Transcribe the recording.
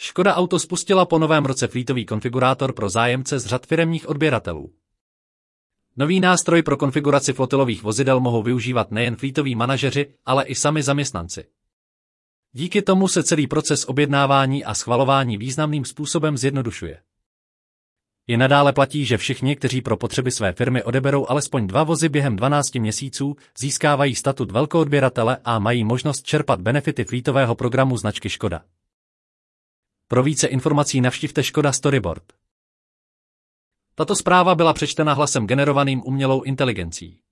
Škoda Auto spustila po novém roce flítový konfigurátor pro zájemce z řad firemních odběratelů. Nový nástroj pro konfiguraci flotilových vozidel mohou využívat nejen flítoví manažeři, ale i sami zaměstnanci. Díky tomu se celý proces objednávání a schvalování významným způsobem zjednodušuje. I nadále platí, že všichni, kteří pro potřeby své firmy odeberou alespoň 2 vozy během 12 měsíců, získávají statut velkoodběratele a mají možnost čerpat benefity flítového programu značky Škoda. Pro více informací navštivte Škoda Storyboard. Tato zpráva byla přečtena hlasem generovaným umělou inteligencí.